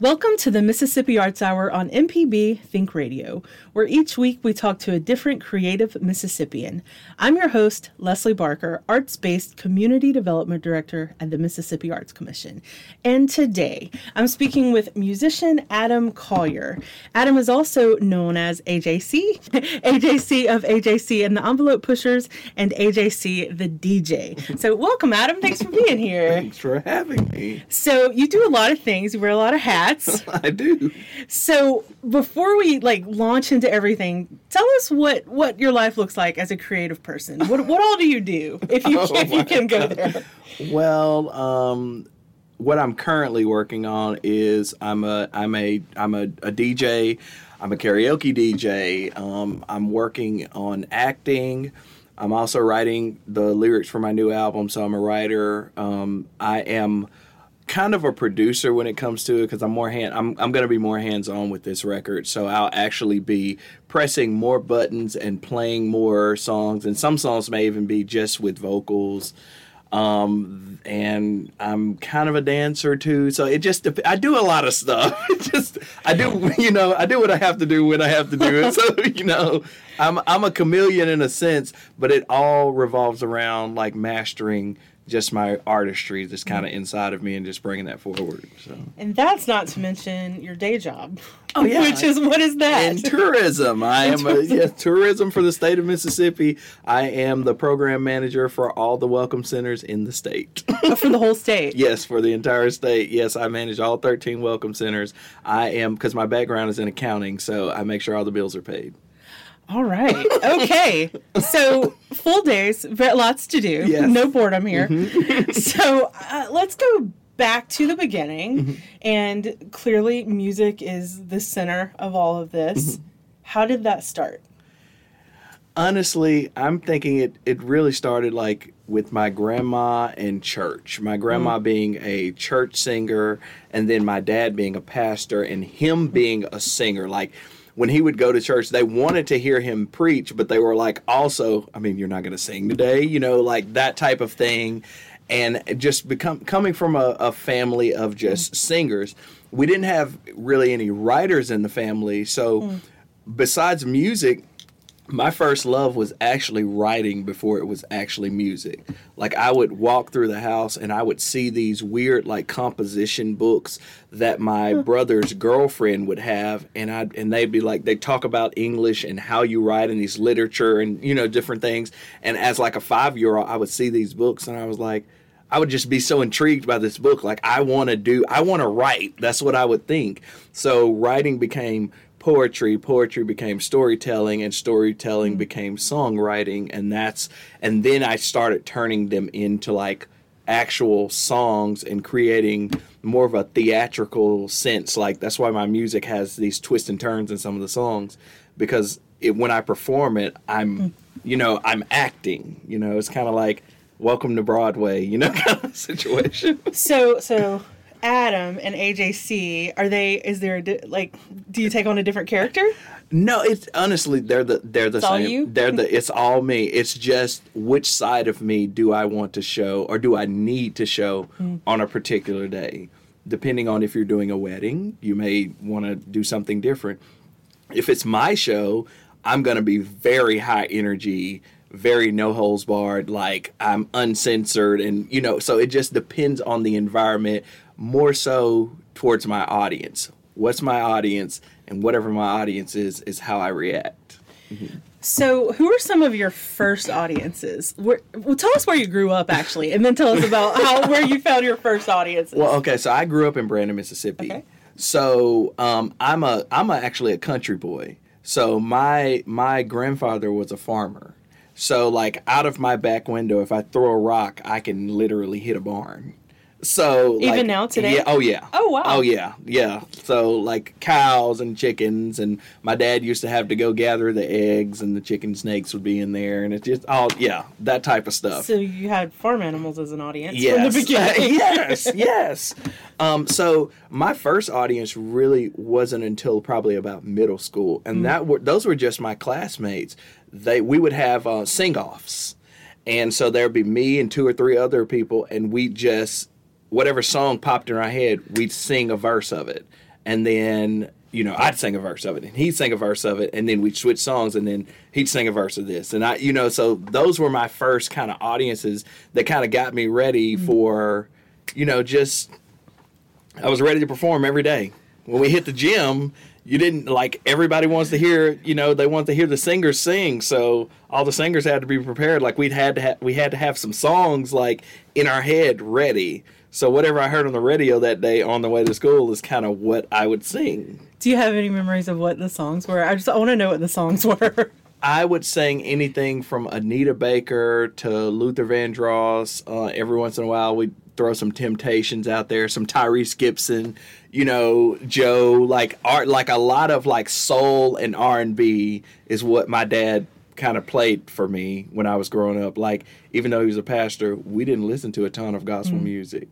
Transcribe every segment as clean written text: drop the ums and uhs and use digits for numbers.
Welcome to the Mississippi Arts Hour on MPB Think Radio, where each week we talk to a different creative Mississippian. I'm your host, Leslie Barker, arts-based community development director at the Mississippi Arts Commission. And today, I'm speaking with musician Adam Collier. Adam is also known as AJC, AJC of AJC and the Envelope Pushers, and AJC the DJ. So welcome, Adam. Thanks for being here. Thanks for having me. So you do a lot of things. You wear a lot of hats. I do. So before we launch into everything, tell us what your life looks like as a creative person. What all do you do, if you can go there? Well, what I'm currently working on is I'm a DJ. I'm a karaoke DJ. I'm working on acting. I'm also writing the lyrics for my new album, so I'm a writer. I am kind of a producer when it comes to it, because I'm going to be more hands-on with this record, so I'll actually be pressing more buttons and playing more songs, and some songs may even be just with vocals. And I'm kind of a dancer too, so I do a lot of stuff. I do what I have to do when I have to do it. So I'm a chameleon in a sense, but it all revolves around mastering just my artistry that's kind of inside of me and just bringing that forward. So. And that's not to mention your day job. Oh, yeah. Which is, what is that? And tourism. Tourism for the state of Mississippi. I am the program manager for all the welcome centers in the state. Oh, for the whole state? Yes, for the entire state. Yes, I manage all 13 welcome centers. I am, because my background is in accounting, so I make sure all the bills are paid. All right. Okay. So full days, lots to do. Yes. No boredom here. Mm-hmm. So let's go back to the beginning. Mm-hmm. And clearly music is the center of all of this. Mm-hmm. How did that start? Honestly, I'm thinking it really started with my grandma and church. My grandma being a church singer, and then my dad being a pastor, and him being a singer. When he would go to church, they wanted to hear him preach, but they were also, you're not going to sing today, that type of thing. And just coming from a family of just singers, we didn't have really any writers in the family. So besides music, my first love was actually writing before it was actually music. I would walk through the house and I would see these weird composition books that my brother's girlfriend would have, and they'd be they talk about English and how you write in these literature and different things. And as a 5-year-old, I would see these books and I was I would just be so intrigued by this book. I want to write. That's what I would think. So writing became poetry became storytelling, and storytelling became songwriting, and then I started turning them into actual songs and creating more of a theatrical sense. That's why my music has these twists and turns in some of the songs, because when I perform it, I'm acting. It's kind of like Welcome to Broadway, kind of situation. So. Adam and AJC, do you take on a different character? No, it's honestly, they're the same. All you? It's all me. It's just, which side of me do I want to show, or do I need to show on a particular day? Depending on if you're doing a wedding, you may want to do something different. If it's my show, I'm going to be very high energy, very no holds barred, I'm uncensored, and so it just depends on the environment, more so towards my audience. What's my audience, and whatever my audience is how I react. Mm-hmm. So who are some of your first audiences? Tell us where you grew up, actually, and then tell us about where you found your first audiences. Well, okay, so I grew up in Brandon, Mississippi. Okay. So I'm actually a country boy. So my grandfather was a farmer. So out of my back window, if I throw a rock, I can literally hit a barn. So even like, now today? Yeah, oh yeah. Oh wow. Oh yeah. Yeah. So like cows and chickens, and my dad used to have to go gather the eggs, and the chicken snakes would be in there, and it's just all that type of stuff. So you had farm animals as an audience from the beginning. Yes. So my first audience really wasn't until probably about middle school, and those were just my classmates. We would have sing-offs. And so there'd be me and two or three other people, and we just, whatever song popped in our head, we'd sing a verse of it. And then, I'd sing a verse of it, and he'd sing a verse of it, and then we'd switch songs, and then he'd sing a verse of this. And so those were my first kind of audiences that kind of got me ready for, I was ready to perform every day. When we hit the gym, you didn't, like, everybody wants to hear, they want to hear the singers sing, so all the singers had to be prepared. Like, we had to have some songs, like, in our head ready. So whatever I heard on the radio that day on the way to school is kind of what I would sing. Do you have any memories of what the songs were? I want to know what the songs were. I would sing anything from Anita Baker to Luther Vandross. Every once in a while, we'd throw some Temptations out there, some Tyrese Gibson, Joe, like art, like a lot of like soul and R&B is what my dad kind of played for me when I was growing up. Like, even though he was a pastor, we didn't listen to a ton of gospel music.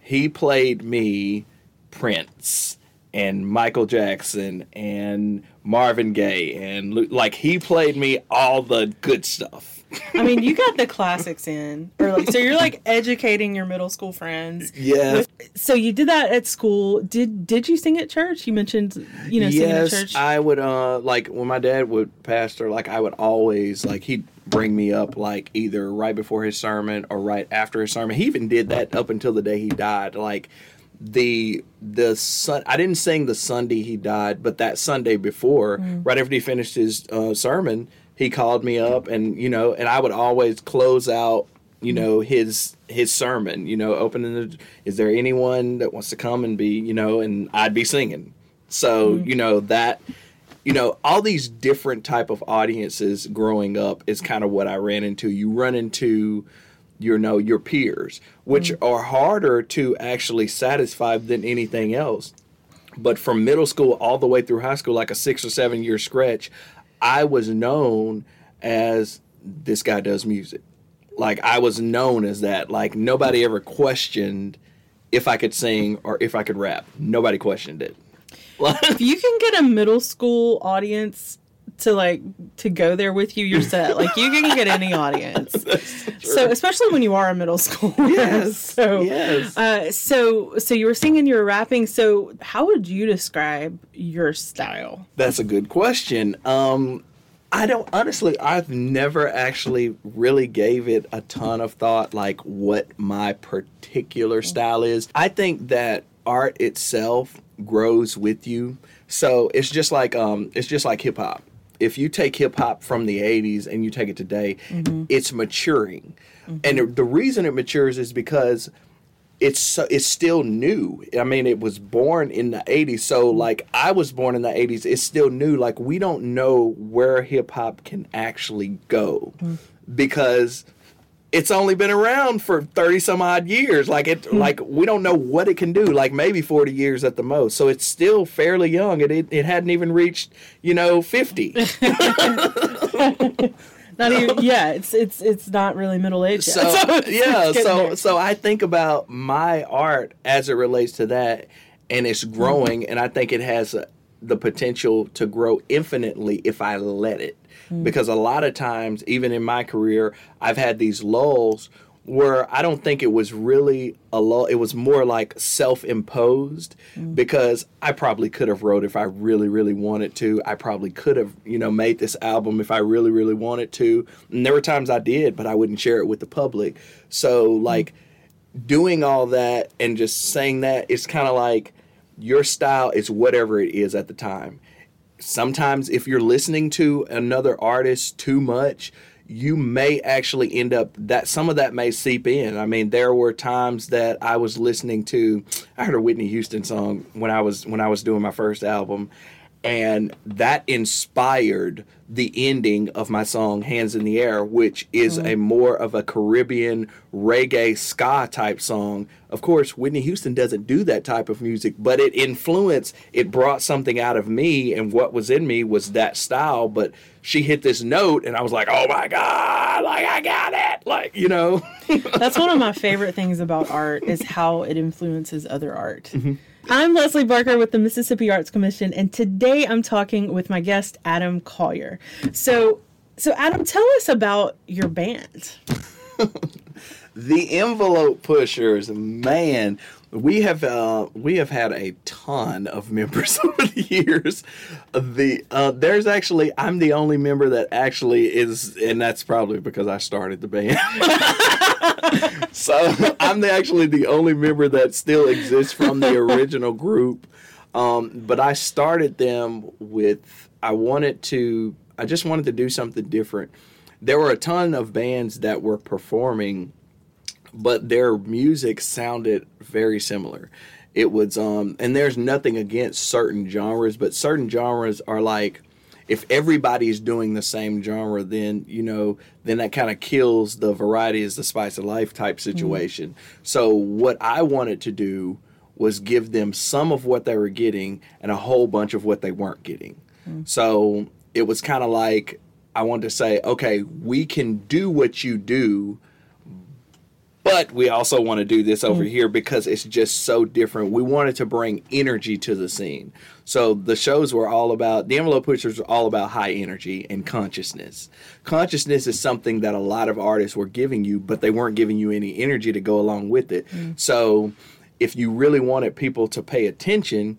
He played me Prince and Michael Jackson and Marvin Gaye, and like he played me all the good stuff. I mean, you got the classics in early, so you're like educating your middle school friends. Yeah. So you did that at school. Did you sing at church? You mentioned singing at church. Yes, I would. Like when my dad would pastor, like I would always like he'd bring me up like either right before his sermon or right after his sermon. He even did that up until the day he died. Like. I didn't sing the Sunday he died, but that Sunday before, right after he finished his sermon, he called me up, and and I would always close out, his sermon, opening is there anyone that wants to come and be, and I'd be singing. So that. All these different type of audiences growing up is kind of what I ran into. You run into your peers, which are harder to actually satisfy than anything else. But from middle school all the way through high school, like a 6 or 7 year stretch, I was known as this guy does music. Like I was known as that. Like nobody ever questioned if I could sing or if I could rap. Nobody questioned it. If you can get a middle school audience to go there with you, you're set. Like you can get any audience. So especially when you are in middle school. Yes. Yes. So you were singing, you were rapping. So how would you describe your style? That's a good question. I've never actually really gave it a ton of thought, like what my particular style is. I think that art itself grows with you. So it's just like hip hop. If you take hip-hop from the 80s and you take it today, it's maturing. And the reason it matures is because it's still new. I mean, it was born in the 80s. So, like, I was born in the 80s. It's still new. Like, we don't know where hip-hop can actually go because it's only been around for 30-some-odd years. Like, we don't know what it can do, like maybe 40 years at the most. So it's still fairly young. It hadn't even reached, 50. Not even, yeah, it's not really middle age yet. So I think about my art as it relates to that, and it's growing, and I think it has the potential to grow infinitely if I let it. Because a lot of times, even in my career, I've had these lulls where I don't think it was really a lull. It was more like self-imposed because I probably could have wrote if I really, really wanted to. I probably could have, made this album if I really, really wanted to. And there were times I did, but I wouldn't share it with the public. So, like, doing all that and just saying that, it's kind of like your style is whatever it is at the time. Sometimes if you're listening to another artist too much, you may actually end up that some of that may seep in. I mean, there were times that I was listening to, I heard a Whitney Houston song when I was doing my first album, And that inspired the ending of my song Hands in the Air, which is a more of a Caribbean reggae ska type song. Of course, Whitney Houston doesn't do that type of music, but it influenced, it brought something out of me, and what was in me was that style. But she hit this note and I was like, oh my God, like I got it. Like, you know. That's one of my favorite things about art is how it influences other art. Mm-hmm. I'm Leslie Barker with the Mississippi Arts Commission, and today I'm talking with my guest, Adam Collier. So Adam, tell us about your band. The Envelope Pushers, man. We have had a ton of members over the years. There's actually, I'm the only member that actually is, and that's probably because I started the band. So I'm actually the only member that still exists from the original group. But I started them with, I just wanted to do something different. There were a ton of bands that were performing, but their music sounded very similar. It was, and there's nothing against certain genres, but certain genres are like, if everybody's doing the same genre, then, you know, then that kind of kills the variety is the spice of life type situation. Mm-hmm. So what I wanted to do was give them some of what they were getting and a whole bunch of what they weren't getting. Mm-hmm. So it was kind of like, I wanted to say, okay, we can do what you do, but we also want to do this over here because it's just so different. We wanted to bring energy to the scene. So the shows were all about, the Envelope Pushers were all about high energy and consciousness. Consciousness is something that a lot of artists were giving you, but they weren't giving you any energy to go along with it. Mm. So if you really wanted people to pay attention,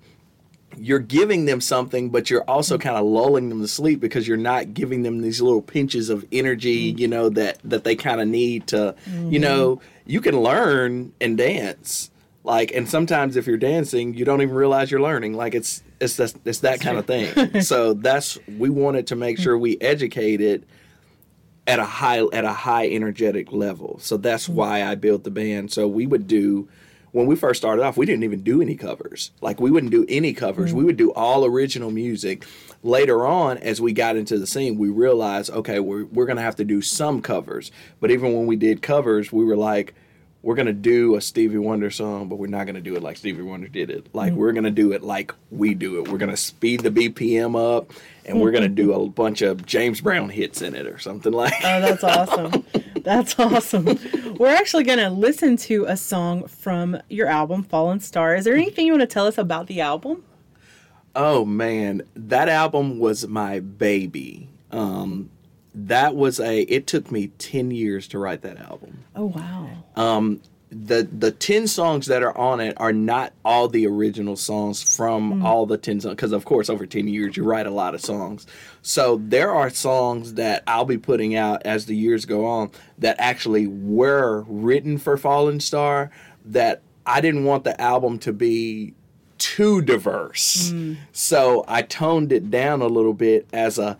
you're giving them something, but you're also kind of lulling them to sleep because you're not giving them these little pinches of energy, you know, that they kind of need to, you know, you can learn and dance. Like, and sometimes if you're dancing, you don't even realize you're learning. Like it's that kind of thing. So we wanted to make sure we educated at a high energetic level. So that's why I built the band. So we would do, when we first started off, we didn't even do any covers. Like, we wouldn't do any covers. We would do all original music. Later on, as we got into the scene, we realized, okay, we're going to have to do some covers. But even when we did covers, we were like, we're going to do a Stevie Wonder song, but we're not going to do it like Stevie Wonder did it. Like, we're going to do it like we do it. We're going to speed the BPM up, and we're going to do a bunch of James Brown hits in it or something like that. Oh, that's awesome. That's awesome. We're actually going to listen to a song from your album, Fallen Star. Is there anything you want to tell us about the album? Oh, man. That album was my baby. It took me 10 years to write that album. Oh, wow. The 10 songs that are on it are not all the original songs from all the 10 songs. Because, of course, over 10 years, you write a lot of songs. So there are songs that I'll be putting out as the years go on that actually were written for Fallen Star that I didn't want the album to be too diverse. So I toned it down a little bit as a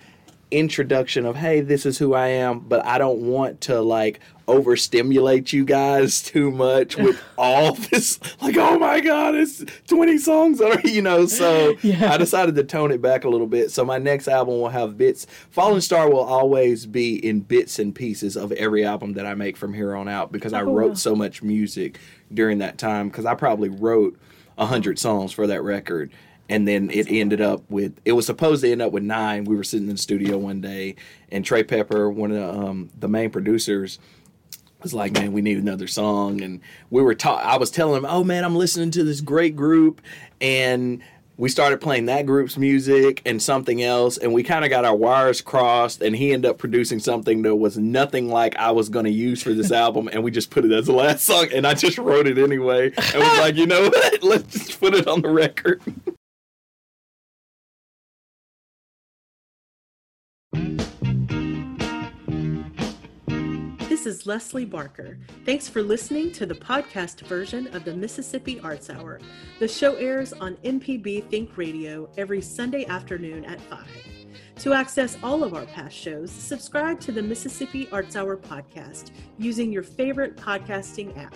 introduction of, hey, this is who I am, but I don't want to, like, overstimulate you guys too much with all this, like, oh my God, it's 20 songs, you know, so I decided to tone it back a little bit. So my next album will have bits. Fallen Star will always be in bits and pieces of every album that I make from here on out because I wrote so much music during that time because I probably wrote 100 songs for that record. And then it was supposed to end up with 9. We were sitting in the studio one day, and Trey Pepper, one of the main producers, was like, man, we need another song. And I was telling him, oh, man, I'm listening to this great group. And we started playing that group's music and something else. And we kind of got our wires crossed, and he ended up producing something that was nothing like I was going to use for this album. And we just put it as the last song. And I just wrote it anyway. And was like, you know what? Let's just put it on the record. This is Leslie Barker. Thanks for listening to the podcast version of the Mississippi Arts Hour. The show airs on MPB Think Radio every Sunday afternoon at 5. To access all of our past shows, subscribe to the Mississippi Arts Hour podcast using your favorite podcasting app.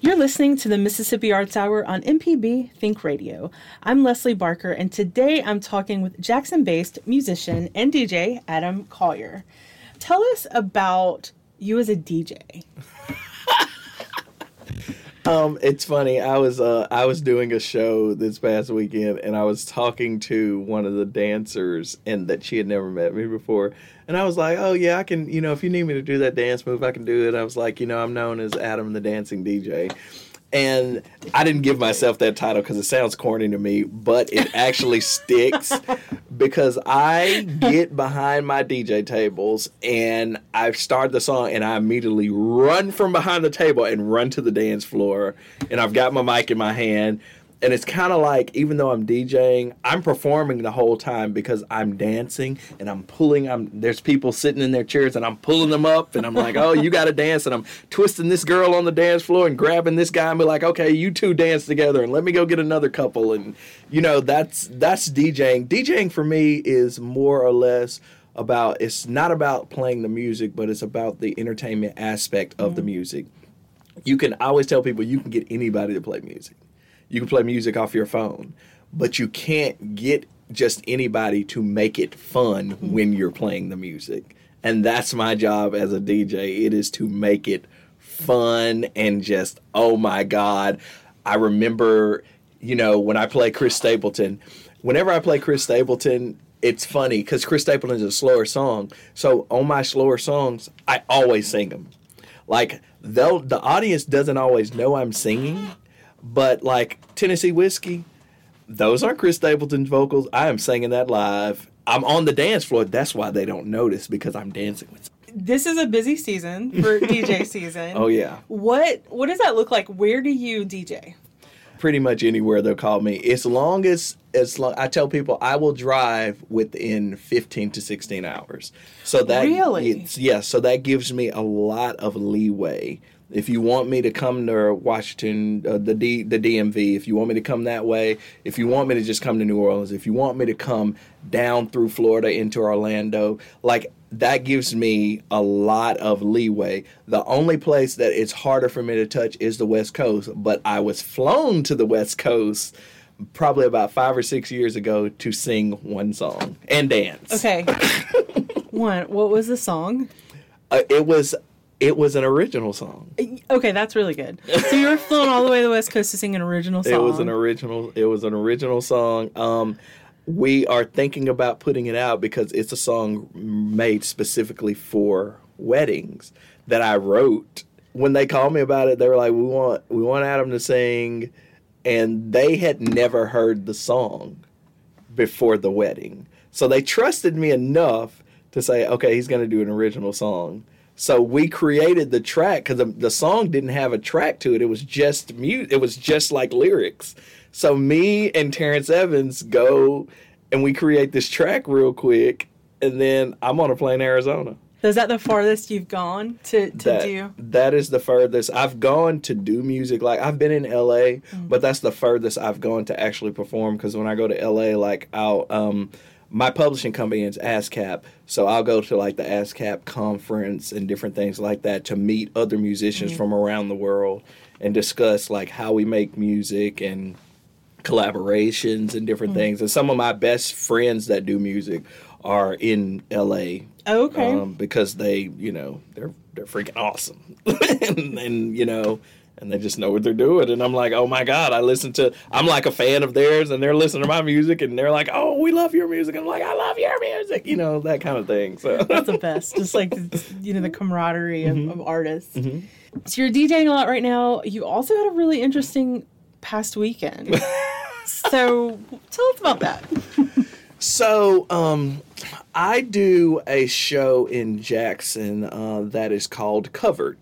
You're listening to the Mississippi Arts Hour on MPB Think Radio. I'm Leslie Barker, and today I'm talking with Jackson-based musician and DJ Adam Collier. Tell us about you as a DJ. It's funny. I was doing a show this past weekend, and I was talking to one of the dancers, and that she had never met me before. And I was like, oh, yeah, I can, if you need me to do that dance move, I can do it. I was like, I'm known as Adam the Dancing DJ. And I didn't give myself that title because it sounds corny to me, but it actually sticks because I get behind my DJ tables and I start the song and I immediately run from behind the table and run to the dance floor. And I've got my mic in my hand. And it's kind of like, even though I'm DJing, I'm performing the whole time because I'm dancing and there's people sitting in their chairs and I'm pulling them up and I'm like, oh, you got to dance. And I'm twisting this girl on the dance floor and grabbing this guy and be like, okay, you two dance together and let me go get another couple. And, that's DJing. DJing for me is more or less about, it's not about playing the music, but it's about the entertainment aspect of the music. I always tell people you can get anybody to play music. You can play music off your phone, but you can't get just anybody to make it fun when you're playing the music. And that's my job as a DJ. It is to make it fun and just, oh my God. I remember, when I play Chris Stapleton, it's funny because Chris Stapleton is a slower song. So on my slower songs, I always sing them. Like, the audience doesn't always know I'm singing. But like Tennessee Whiskey, those aren't Chris Stapleton's vocals. I am singing that live. I'm on the dance floor. That's why they don't notice, because I'm dancing with them. This is a busy season for DJ season. Oh, yeah. What does that look like? Where do you DJ? Pretty much anywhere they'll call me. As long as I tell people I will drive within 15 to 16 hours. So that really? Yeah, so that gives me a lot of leeway. If you want me to come to Washington, the DMV, if you want me to come that way, if you want me to just come to New Orleans, if you want me to come down through Florida into Orlando, like that gives me a lot of leeway. The only place that it's harder for me to touch is the West Coast, but I was flown to the West Coast probably about 5 or 6 years ago to sing one song and dance. Okay. What was the song? It was an original song. Okay, that's really good. So you were flown all the way to the West Coast to sing an original song. It was an original song. We are thinking about putting it out because it's a song made specifically for weddings that I wrote. When they called me about it, they were like, "We want Adam to sing," and they had never heard the song before the wedding, so they trusted me enough to say, "Okay, he's going to do an original song." So we created the track because the song didn't have a track to it. It was just music. It was just like lyrics. So me and Terrence Evans go and we create this track real quick. And then I'm on a plane in Arizona. So is that the farthest you've gone to do? That is the furthest I've gone to do music. Like I've been in L.A., but that's the furthest I've gone to actually perform. Because when I go to L.A., like I'll my publishing company is ASCAP, so I'll go to like the ASCAP conference and different things like that to meet other musicians from around the world and discuss like how we make music and collaborations and different things. And some of my best friends that do music are in LA. Oh, okay. Because they, they're freaking awesome. And they just know what they're doing. And I'm like, oh, my God, I'm like a fan of theirs. And they're listening to my music. And they're like, oh, we love your music. I'm like, I love your music. That kind of thing. So that's the best. Just like, the camaraderie of artists. Mm-hmm. So you're DJing a lot right now. You also had a really interesting past weekend. So tell us about that. So I do a show in Jackson that is called Covered.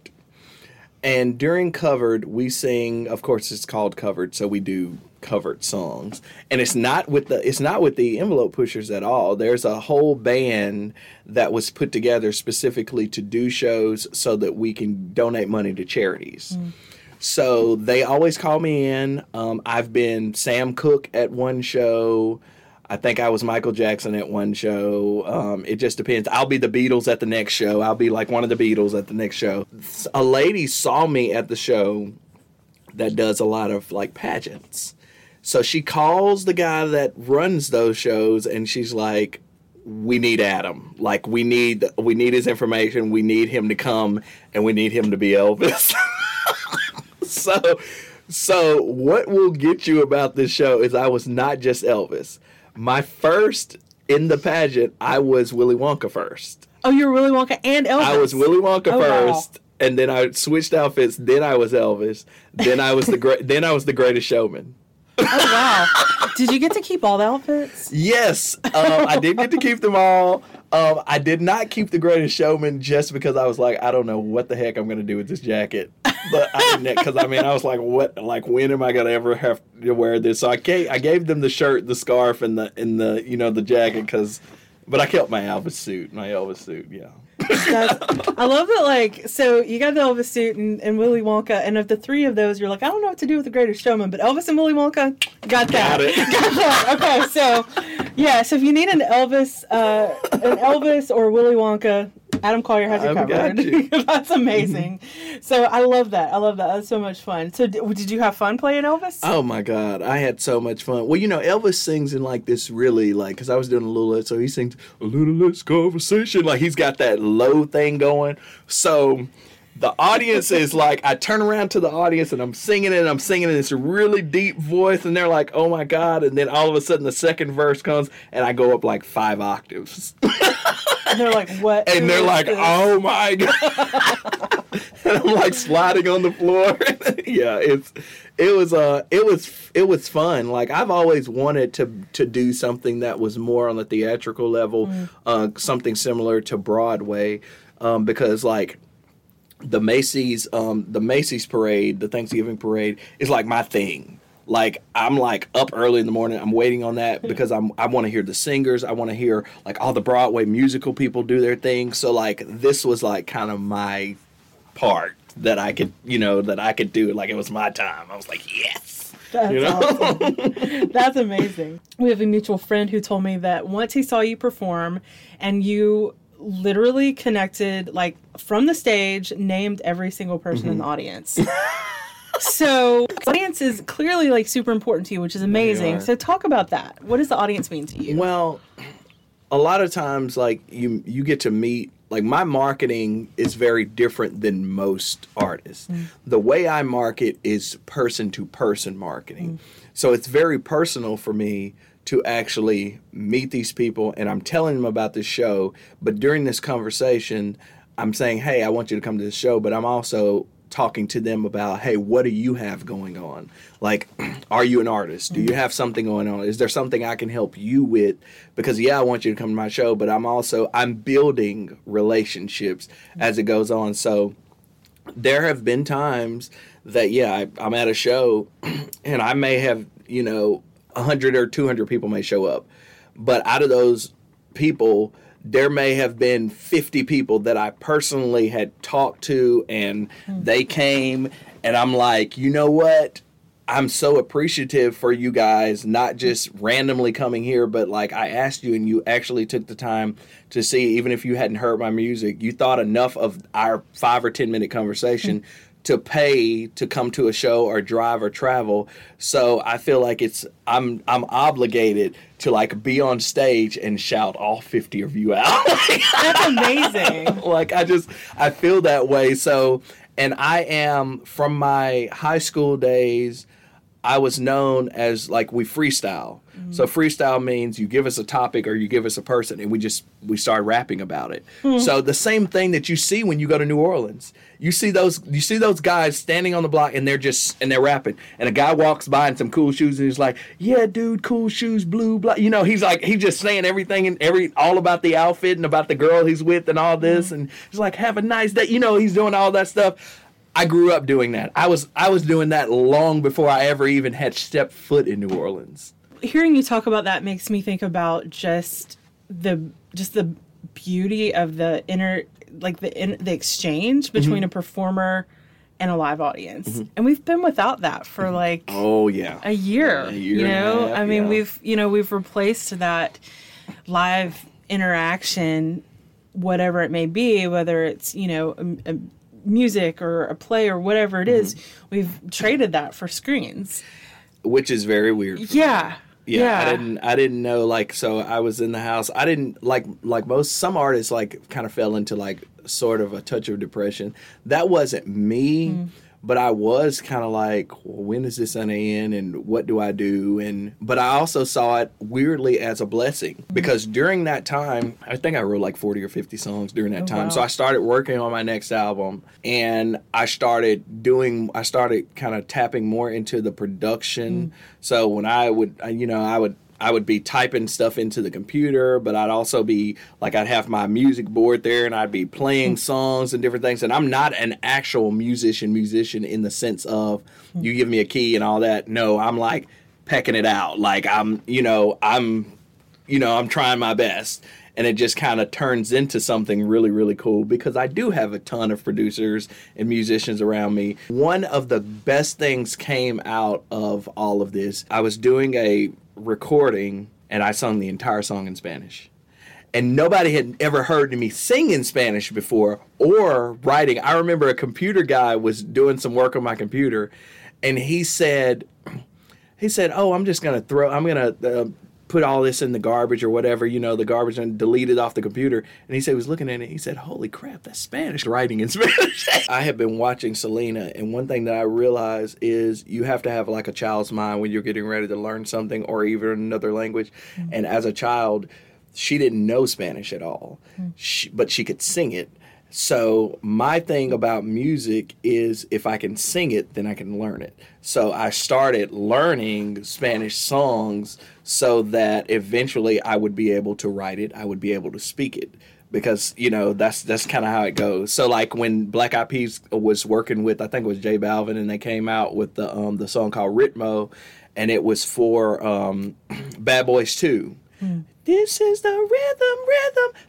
And during Covered, we sing, of course, it's called Covered, so we do covered songs. And it's not with the Envelope Pushers at all. There's a whole band that was put together specifically to do shows so that we can donate money to charities. Mm. So they always call me in. I've been Sam Cooke at one show. I think I was Michael Jackson at one show. It just depends. I'll be the Beatles at the next show. I'll be like one of the Beatles at the next show. A lady saw me at the show that does a lot of like pageants. So she calls the guy that runs those shows and she's like, we need Adam. Like we need his information. We need him to come and we need him to be Elvis. So what will get you about this show is I was not just Elvis. My first in the pageant, I was Willy Wonka first. Oh, you were Willy Wonka and Elvis? I was Willy Wonka first, wow. And then I switched outfits. Then I was Elvis. Then I was the Greatest Showman. Oh, wow. Did you get to keep all the outfits? Yes. I did get to keep them all. I did not keep the Greatest Showman just because I was like, I don't know what the heck I'm going to do with this jacket. But I didn't, because I mean, I was like, what? Like, when am I going to ever have to wear this? So I gave them the shirt, the scarf, and the you know the jacket. But I kept my Elvis suit. Yeah. I love that. Like, so you got the Elvis suit and Willy Wonka, and of the three of those, you're like, I don't know what to do with the Greatest Showman, but Elvis and Willy Wonka, got that. Okay, so yeah, so if you need an Elvis or Willy Wonka, Adam Collier has you covered. You. That's amazing. So I love that. That's so much fun. So did you have fun playing Elvis? Oh my God, I had so much fun. Well, you know, Elvis sings in like this really like, because I was doing a little, so he sings a little less conversation. Like he's got that low thing going. So the audience is like, I turn around to the audience and I'm singing it. It's a really deep voice and they're like, oh my God. And then all of a sudden the second verse comes and I go up like 5 octaves. And they're like, what? And they're like, oh my God. And I'm like sliding on the floor. Yeah, it was fun. Like I've always wanted to do something that was more on the theatrical level, something similar to Broadway, because like the Macy's parade, the Thanksgiving parade is like my thing. Like, I'm, like, up early in the morning. I'm waiting on that because I want to hear the singers. I want to hear, like, all the Broadway musical people do their thing. So, like, this was, like, kind of my part that I could, you know, that I could do. Like, it was my time. I was like, yes. That's you know? Awesome. That's amazing. We have a mutual friend who told me that once he saw you perform and you literally connected, like, from the stage, named every single person in the audience. So audience is clearly like super important to you, which is amazing. So talk about that. What does the audience mean to you? Well, a lot of times like you get to meet, like my marketing is very different than most artists. Mm. The way I market is person to person marketing. Mm. So it's very personal for me to actually meet these people and I'm telling them about this show. But during this conversation, I'm saying, hey, I want you to come to this show, but I'm also talking to them about, hey, what do you have going on? Like, are you an artist? Do you have something going on? Is there something I can help you with? Because, yeah, I want you to come to my show, but I'm building relationships as it goes on. So there have been times that, yeah, I'm at a show and I may have, you know, 100 or 200 people may show up. But out of those people, there may have been 50 people that I personally had talked to and they came and I'm like, you know what? I'm so appreciative for you guys, not just randomly coming here, but like I asked you and you actually took the time to see, even if you hadn't heard my music, you thought enough of our 5 or 10 minute conversation to pay to come to a show or drive or travel. So I feel like I'm obligated to like be on stage and shout all 50 of you out. That's amazing. Like I feel that way. So, and I am from my high school days, I was known as like we freestyle. Mm-hmm. So freestyle means you give us a topic or you give us a person and we start rapping about it. Mm-hmm. So the same thing that you see when you go to New Orleans. You see those guys standing on the block and they're rapping. And a guy walks by in some cool shoes and he's like, yeah, dude, cool shoes, blue, blah. You know, he's like, he's just saying everything and all about the outfit and about the girl he's with and all this. Mm-hmm. And he's like, have a nice day. You know, he's doing all that stuff. I grew up doing that. I was doing that long before I ever even had stepped foot in New Orleans. Hearing you talk about that makes me think about just the beauty of the inner, like the exchange between mm-hmm. a performer and a live audience. Mm-hmm. And we've been without that for like a year, you know? And a half, we've replaced that live interaction, whatever it may be, whether it's, you know, a music or a play or whatever it mm-hmm. is, we've traded that for screens, which is very weird. Yeah. I didn't know, like, so I was in the house. I didn't like most, some artists like kind of fell into like sort of a touch of depression. That wasn't me, but I was kind of like, well, when is this gonna end and what do I do? But I also saw it weirdly as a blessing because during that time, I think I wrote like 40 or 50 songs during that time. Wow. So I started working on my next album and I started kind of tapping more into the production. So when I would be typing stuff into the computer, but I'd also be like, I'd have my music board there and I'd be playing songs and different things. And I'm not an actual musician in the sense of you give me a key and all that. No, I'm like pecking it out. Like I'm trying my best. And it just kind of turns into something really, really cool because I do have a ton of producers and musicians around me. One of the best things came out of all of this. I was doing a recording and I sung the entire song in Spanish. And nobody had ever heard me sing in Spanish before or writing. I remember a computer guy was doing some work on my computer and he said, oh, I'm going to put all this in the garbage or whatever, you know, the garbage, and delete it off the computer. And he said he was looking at it. He said, holy crap, that's Spanish writing in Spanish. I have been watching Selena, and one thing that I realized is you have to have like a child's mind when you're getting ready to learn something or even another language. Mm-hmm. And as a child, she didn't know Spanish at all, but she could sing it. So my thing about music is if I can sing it, then I can learn it. So I started learning Spanish songs so that eventually I would be able to write it. I would be able to speak it because, you know, that's kind of how it goes. So like when Black Eyed Peas was working with, I think it was J Balvin, and they came out with the song called Ritmo, and it was for Bad Boys 2. Mm. This is the rhythm.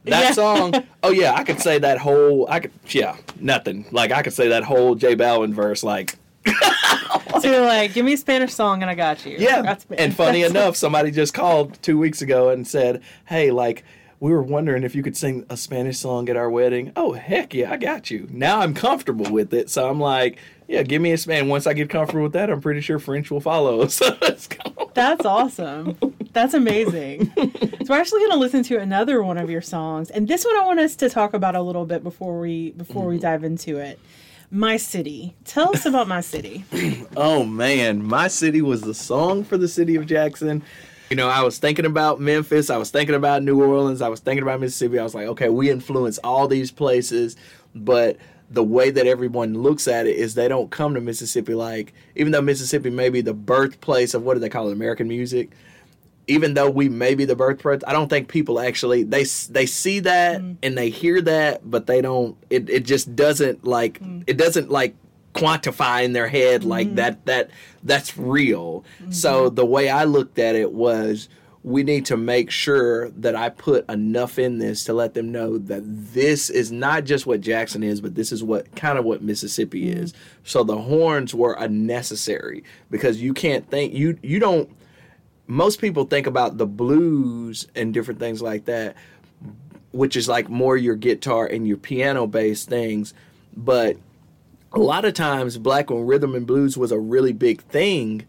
That song. Oh yeah, I could say that whole. I could say that whole J Balvin verse. Like, so you're like, give me a Spanish song and I got you. Yeah. And funny enough, somebody just called 2 weeks ago and said, hey, like, we were wondering if you could sing a Spanish song at our wedding. Oh heck yeah, I got you. Now I'm comfortable with it, so I'm like, yeah, give me a Spanish. Once I get comfortable with that, I'm pretty sure French will follow. So let's go. That's awesome. That's amazing. So we're actually going to listen to another one of your songs. And this one I want us to talk about a little bit before we dive into it. My City. Tell us about My City. Oh, man. My City was the song for the city of Jackson. You know, I was thinking about Memphis. I was thinking about New Orleans. I was thinking about Mississippi. I was like, okay, we influence all these places, but the way that everyone looks at it is they don't come to Mississippi like, even though Mississippi may be the birthplace of, what do they call it, American music? Even though we may be the birthplace, I don't think people actually, they see that and they hear that, but they don't, it just doesn't like, it doesn't like quantify in their head like that's real. Mm-hmm. So the way I looked at it was, we need to make sure that I put enough in this to let them know that this is not just what Jackson is, but this is what kind of what Mississippi is. So the horns were unnecessary because you can't think, you don't, most people think about the blues and different things like that, which is like more your guitar and your piano based things. But a lot of times back when rhythm and blues was a really big thing,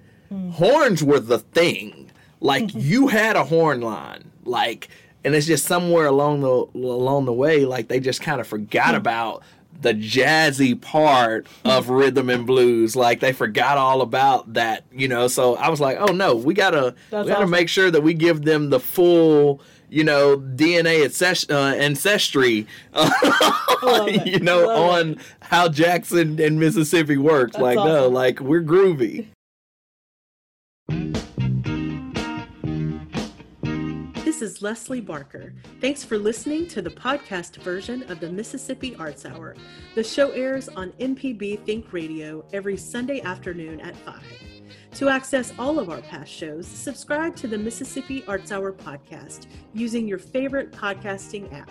horns were the thing. Like, you had a horn line, like, and it's just somewhere along the way, like, they just kind of forgot about the jazzy part of rhythm and blues. Like, they forgot all about that, you know? So I was like, oh no, we gotta make sure that we give them the full, you know, DNA ancestry, you know, on how Jackson and Mississippi works. That's like, awesome. No, like, we're groovy. This is Leslie Barker. Thanks for listening to the podcast version of the Mississippi Arts Hour. The show airs on MPB Think Radio every Sunday afternoon at 5. To access all of our past shows, subscribe to the Mississippi Arts Hour podcast using your favorite podcasting app.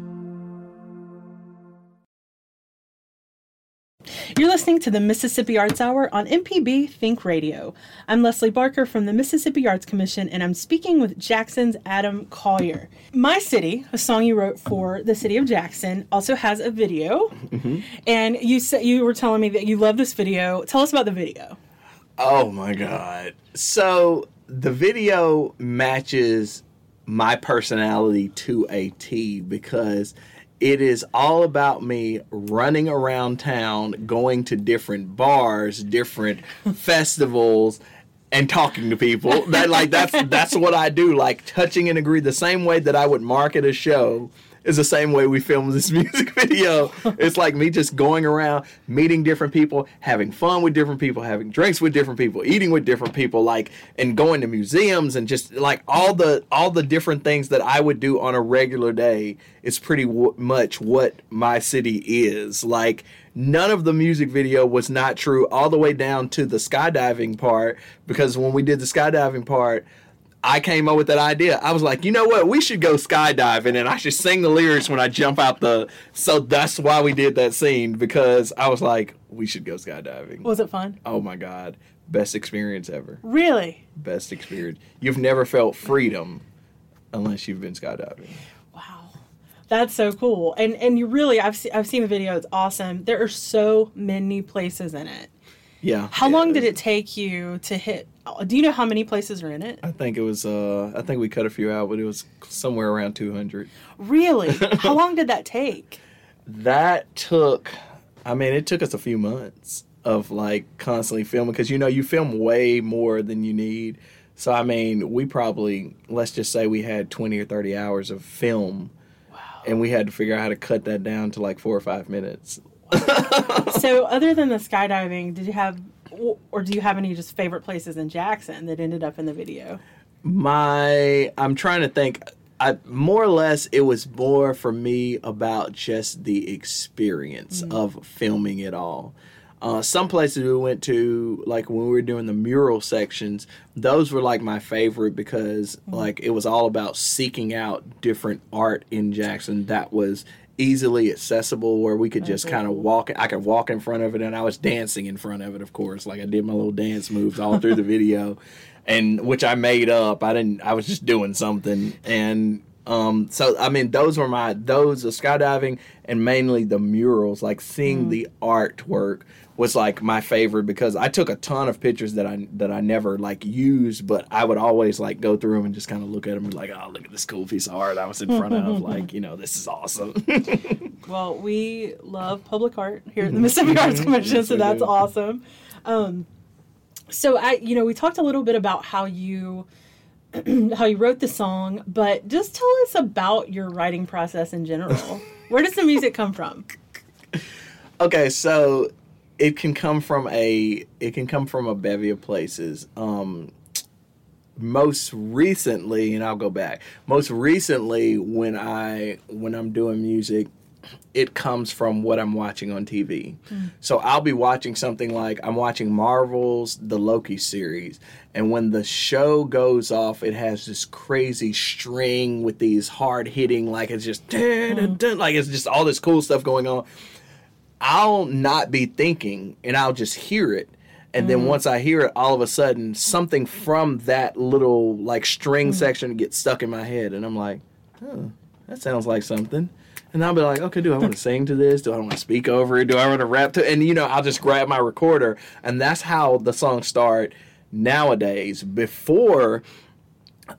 You're listening to the Mississippi Arts Hour on MPB Think Radio. I'm Leslie Barker from the Mississippi Arts Commission, and I'm speaking with Jackson's Adam Collier. My City, a song you wrote for the city of Jackson, also has a video. Mm-hmm. And you were telling me that you love this video. Tell us about the video. Oh, my God. So the video matches my personality to a T, because it is all about me running around town, going to different bars, different festivals, and talking to people. That's what I do. Like, touching and agree. The same way that I would market a show is the same way we film this music video. It's like me just going around, meeting different people, having fun with different people, having drinks with different people, eating with different people, like, and going to museums, and just like all the different things that I would do on a regular day is pretty much what My City is. Like, none of the music video was not true, all the way down to the skydiving part, because when we did the skydiving part, I came up with that idea. I was like, you know what? We should go skydiving, and I should sing the lyrics when I jump out the... So that's why we did that scene, because I was like, we should go skydiving. Was it fun? Oh, my God. Best experience ever. Really? Best experience. You've never felt freedom unless you've been skydiving. Wow. That's so cool. And you really... I've seen the video. It's awesome. There are so many places in it. Yeah. How long did it take you to hit... Do you know how many places are in it? I think it was, we cut a few out, but it was somewhere around 200. Really? How long did that take? That took, it took us a few months of, like, constantly filming, because, you film way more than you need. So, we probably, let's just say we had 20 or 30 hours of film. Wow. And we had to figure out how to cut that down to, like, 4 or 5 minutes. Wow. So, other than the skydiving, do you have any just favorite places in Jackson that ended up in the video? I'm trying to think. More or less, it was more for me about just the experience of filming it all. Some places we went to, like when we were doing the mural sections, those were like my favorite, because like it was all about seeking out different art in Jackson that was easily accessible, where we could just kind of walk. I could walk in front of it, and I was dancing in front of it, of course. Like, I did my little dance moves all through the video, and which I made up. I was just doing something. And those were the skydiving and mainly the murals, like seeing the artwork was like my favorite, because I took a ton of pictures that I never like used, but I would always like go through them and just kind of look at them and be like, oh, look at this cool piece of art I was in front of. Like, this is awesome. Well, we love public art here at the Mississippi Arts Commission, yes, so that's awesome. So we talked a little bit about how you wrote the song, but just tell us about your writing process in general. Where does the music come from? Okay, so it can come from a bevy of places. Most recently, and I'll go back. Most recently, when I'm doing music, it comes from what I'm watching on TV. So I'll be watching something like, I'm watching Marvel's The Loki series, and when the show goes off, it has this crazy string with these hard hitting, like it's just like it's just all this cool stuff going on. I'll not be thinking, and I'll just hear it. And then once I hear it, all of a sudden something from that little like string section gets stuck in my head, and I'm like, oh, that sounds like something. And I'll be like, okay, do I want to sing to this? Do I want to speak over it? Do I want to rap to it? And, you know, I'll just grab my recorder. And that's how the songs start nowadays. Before,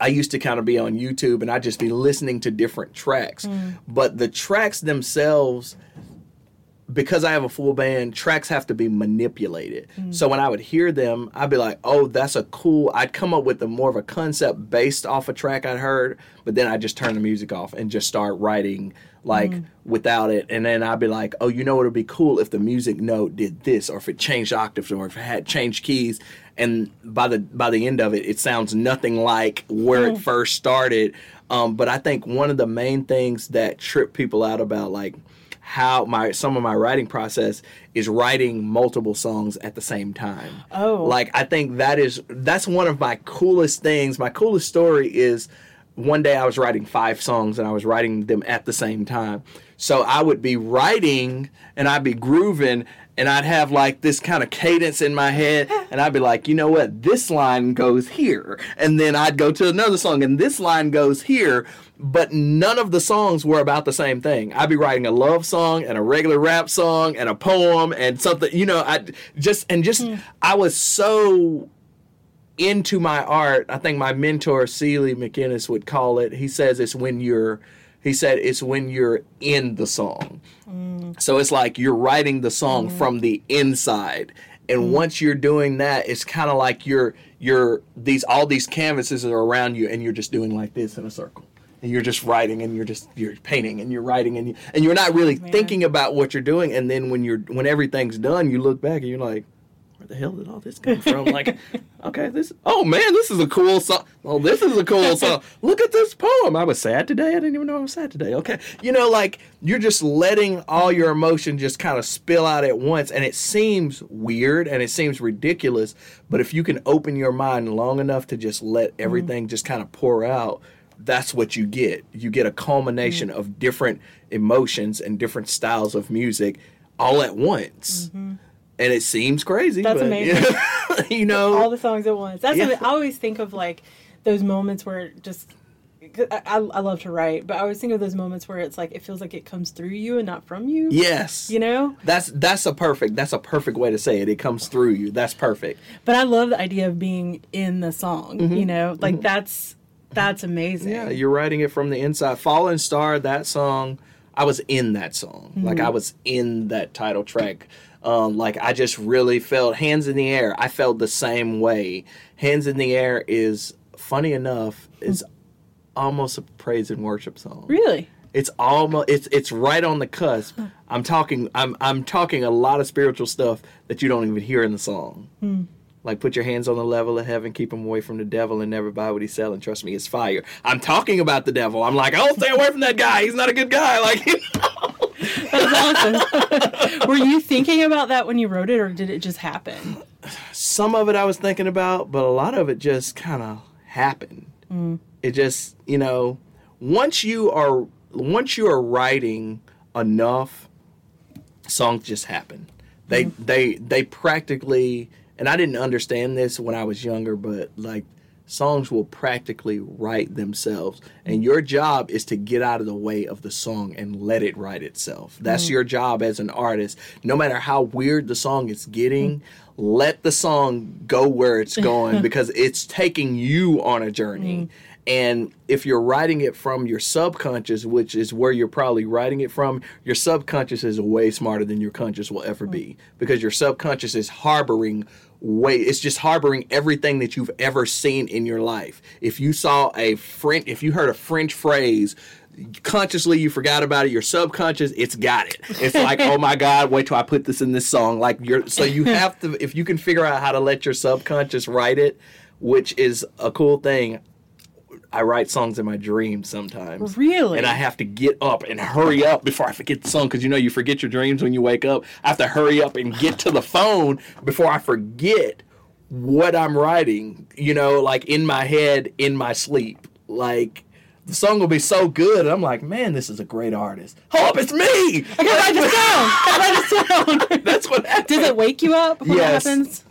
I used to kind of be on YouTube and I'd just be listening to different tracks. Mm. But the tracks themselves, because I have a full band, tracks have to be manipulated. Mm. So when I would hear them, I'd be like, oh, that's a cool... I'd come up with a more of a concept based off a track I'd heard, but then I'd just turn the music off and just start writing like without it. And then I'd be like, oh, you know what would be cool if the music note did this, or if it changed octaves, or if it had changed keys. And by the end of it, it sounds nothing like where it first started. But I think one of the main things that trip people out about like how some of my writing process is writing multiple songs at the same time. Oh. Like, I think that's one of my coolest things. My coolest story is one day I was writing 5 songs and I was writing them at the same time. So I would be writing and I'd be grooving and I'd have like this kind of cadence in my head and I'd be like, you know what, this line goes here. And then I'd go to another song and this line goes here. But none of the songs were about the same thing. I'd be writing a love song and a regular rap song and a poem and something, you know, I was so into my art. I think my mentor, Seeley McInnes, would call it, he said it's when you're in the song. Mm. So it's like you're writing the song from the inside. And once you're doing that, it's kind of like all these canvases are around you and you're just doing like this in a circle. And you're just writing and you're painting and you're writing and you're not really thinking about what you're doing. And then when everything's done, you look back and you're like, where the hell did all this come from? Like, okay, this is a cool song. Oh, this is a cool song. Look at this poem. I was sad today. I didn't even know I was sad today. Okay. You know, like you're just letting all your emotion just kind of spill out at once. And it seems weird and it seems ridiculous. But if you can open your mind long enough to just let everything just kind of pour out, that's what you get. You get a culmination of different emotions and different styles of music all at once. Mm-hmm. And it seems crazy. That's amazing. Yeah, you know. All the songs at once. That's what I always think of, like, those moments where I love to write, but I always think of those moments where it's like, it feels like it comes through you and not from you. Yes. You know? That's a perfect way to say it. It comes through you. That's perfect. But I love the idea of being in the song, you know? Like, That's amazing. Yeah, you're writing it from the inside. Fallen Star, that song, I was in that song. Mm-hmm. Like, I was in that title track. Like, I just really felt Hands in the Air. I felt the same way. Hands in the Air is, funny enough, is almost a praise and worship song. Really? It's almost it's right on the cusp. I'm talking a lot of spiritual stuff that you don't even hear in the song. Mm. Like, put your hands on the level of heaven, keep him away from the devil, and never buy what he's selling. Trust me, it's fire. I'm talking about the devil. I'm like, oh, stay away from that guy. He's not a good guy. Like, you know. That's awesome. Were you thinking about that when you wrote it, or did it just happen? Some of it I was thinking about, but a lot of it just kind of happened. Mm. It just, you know, once you are writing enough, songs just happen. They practically... And I didn't understand this when I was younger, but like songs will practically write themselves. And your job is to get out of the way of the song and let it write itself. That's your job as an artist. No matter how weird the song is getting, let the song go where it's going because it's taking you on a journey. Mm. And if you're writing it from your subconscious, which is where you're probably writing it from, your subconscious is way smarter than your conscious will ever be, because your subconscious is harboring everything that you've ever seen in your life. If you heard a French phrase, consciously you forgot about it. Your subconscious, it's got it. It's like, oh my God, wait till I put this in this song. Like, so you have to, if you can figure out how to let your subconscious write it, which is a cool thing. I write songs in my dreams sometimes. Really? And I have to get up and hurry up before I forget the song, because, you know, you forget your dreams when you wake up. I have to hurry up and get to the phone before I forget what I'm writing, you know, like in my head, in my sleep. Like, the song will be so good, and I'm like, man, this is a great artist. Hold up, it's me! I got it down! That's what happens. Does it wake you up when it happens?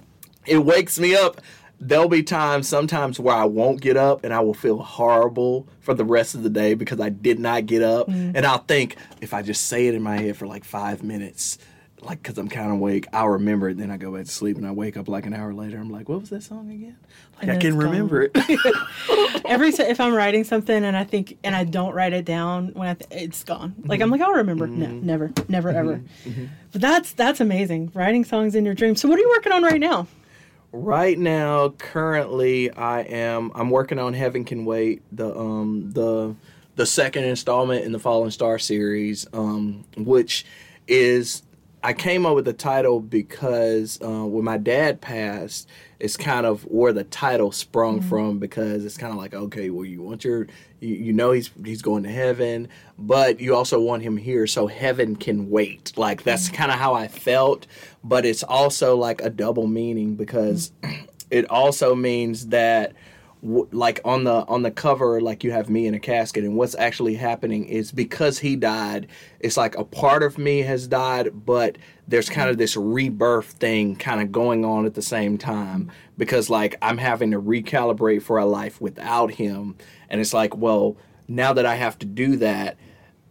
It wakes me up. there'll be times sometimes where I won't get up and I will feel horrible for the rest of the day because I did not get up. Mm. And I'll think, if I just say it in my head for like 5 minutes, like, because I'm kind of awake, I'll remember it. Then I go back to sleep and I wake up like an hour later. I'm like, what was that song again? Like, I can remember it. If I'm writing something and I think, and I don't write it down, when it's gone. Like, mm-hmm. I'm like, I'll remember. Mm-hmm. No, never, mm-hmm. ever. Mm-hmm. But that's amazing. Writing songs in your dreams. So what are you working on right now? Right now, currently, I'm working on Heaven Can Wait, the second installment in the Fallen Star series, which is... I came up with the title because when my dad passed, it's kind of where the title sprung mm-hmm. from, because it's kind of like, okay, well, you want he's going to heaven, but you also want him here, so heaven can wait. Like, that's mm-hmm. kind of how I felt, but it's also like a double meaning, because mm-hmm. it also means that, like, on the cover, like, you have me in a casket, and what's actually happening is, because he died, it's like a part of me has died, but there's kind of this rebirth thing kind of going on at the same time, because, like, I'm having to recalibrate for a life without him, and it's like, well, now that I have to do that,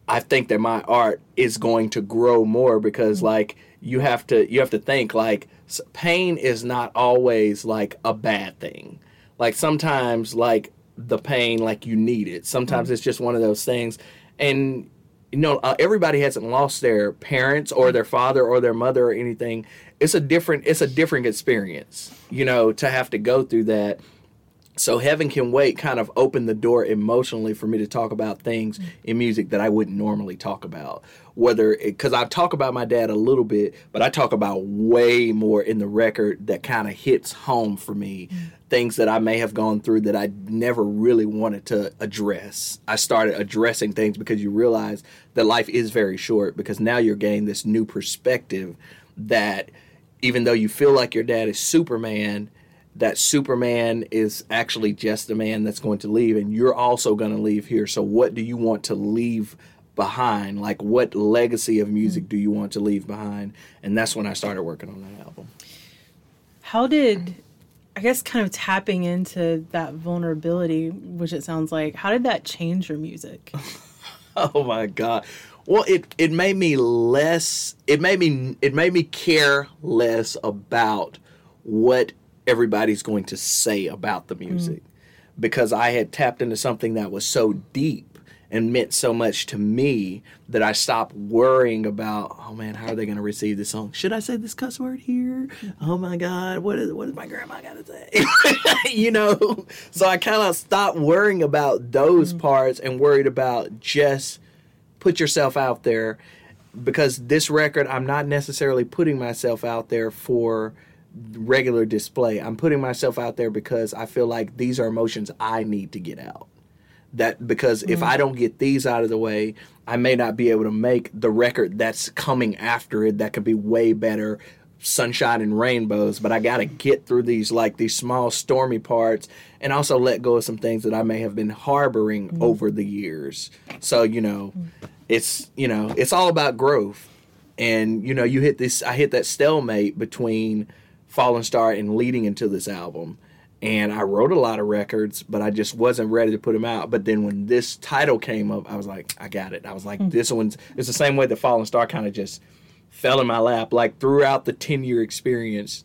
I think that my art is going to grow more, because, like, you have to think, like, pain is not always like a bad thing. Like, sometimes, like, the pain, like, you need it. Sometimes mm-hmm. it's just one of those things. And, you know, everybody hasn't lost their parents or their father or their mother or anything. It's a different experience, you know, to have to go through that. So Heaven Can Wait kind of opened the door emotionally for me to talk about things mm-hmm. in music that I wouldn't normally talk about. Because I talk about my dad a little bit, but I talk about way more in the record that kind of hits home for me. Mm-hmm. Things that I may have gone through that I never really wanted to address. I started addressing things because you realize that life is very short, because now you're gaining this new perspective that even though you feel like your dad is Superman, that Superman is actually just the man that's going to leave, and you're also going to leave here. So what do you want to leave behind? Like, what legacy of music do you want to leave behind? And that's when I started working on that album. How did... I guess kind of tapping into that vulnerability, which it sounds like, how did that change your music? Oh my God. Well, it made me less, it made me care less about what everybody's going to say about the music, because I had tapped into something that was so deep and meant so much to me that I stopped worrying about, oh man, how are they gonna receive this song? Should I say this cuss word here? Oh my God, what is my grandma gotta say? You know? So I kind of stopped worrying about those parts and worried about just put yourself out there, because this record, I'm not necessarily putting myself out there for regular display. I'm putting myself out there because I feel like these are emotions I need to get out. That because if I don't get these out of the way, I may not be able to make the record that's coming after it that could be way better, sunshine and rainbows. But I got to get through these small stormy parts, and also let go of some things that I may have been harboring over the years. So, you know, it's all about growth. And, you know, I hit that stalemate between Fallen Star and leading into this album. And I wrote a lot of records, but I just wasn't ready to put them out. But then when this title came up, I was like, I got it. I was like, this one's... It's the same way the Fallen Star kind of just fell in my lap. Like, throughout the 10-year experience,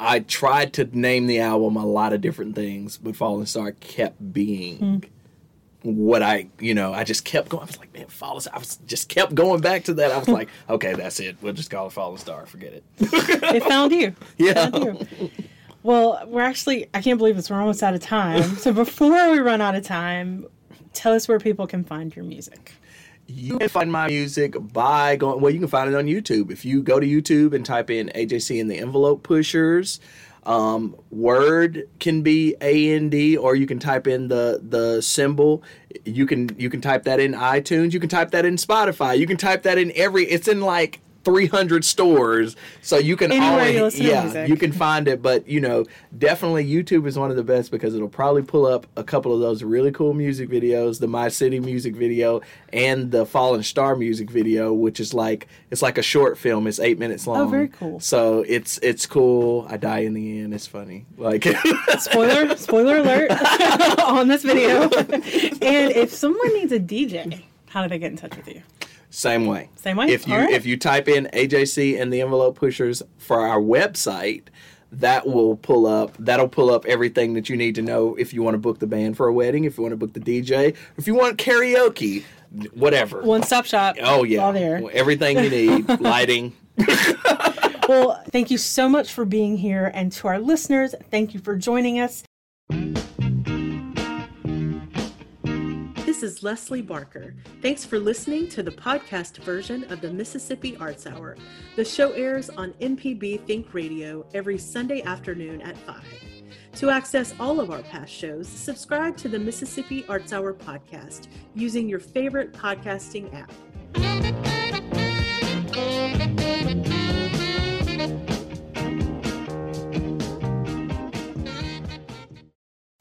I tried to name the album a lot of different things, but Fallen Star kept being... what I just kept going. I was like, man, Fallen Star. I was just kept going back to that. I was like, okay, that's it. We'll just call it Fallen Star. Forget it. It found you. Yeah. It found you. Well, I can't believe we're almost out of time. So before we run out of time, tell us where people can find your music. You can find my music by going, well, you can find it on YouTube. If you go to YouTube and type in AJC and the Envelope Pushers, word can be AND, or you can type in the symbol. You can type that in iTunes. You can type that in Spotify. You can type that in it's in like 300 stores, so you can you can find it. But you know, definitely YouTube is one of the best because it'll probably pull up a couple of those really cool music videos, the My City music video and the Fallen Star music video, which is like, it's like a short film. It's 8 minutes long. Oh, very cool. So it's cool. I die in the end. It's funny. Like spoiler alert on this video. And if someone needs a DJ, how do they get in touch with you? Same way. If you type in AJC and the Envelope Pushers for our website, that'll pull up everything that you need to know if you want to book the band for a wedding, if you want to book the DJ, if you want karaoke, whatever. One stop shop. Oh yeah. All there. Everything you need. Lighting. Well, thank you so much for being here, and to our listeners, thank you for joining us. This is Leslie Barker. Thanks for listening to the podcast version of the Mississippi Arts Hour. The show airs on MPB Think Radio every Sunday afternoon at 5. To access all of our past shows, subscribe to the Mississippi Arts Hour podcast using your favorite podcasting app.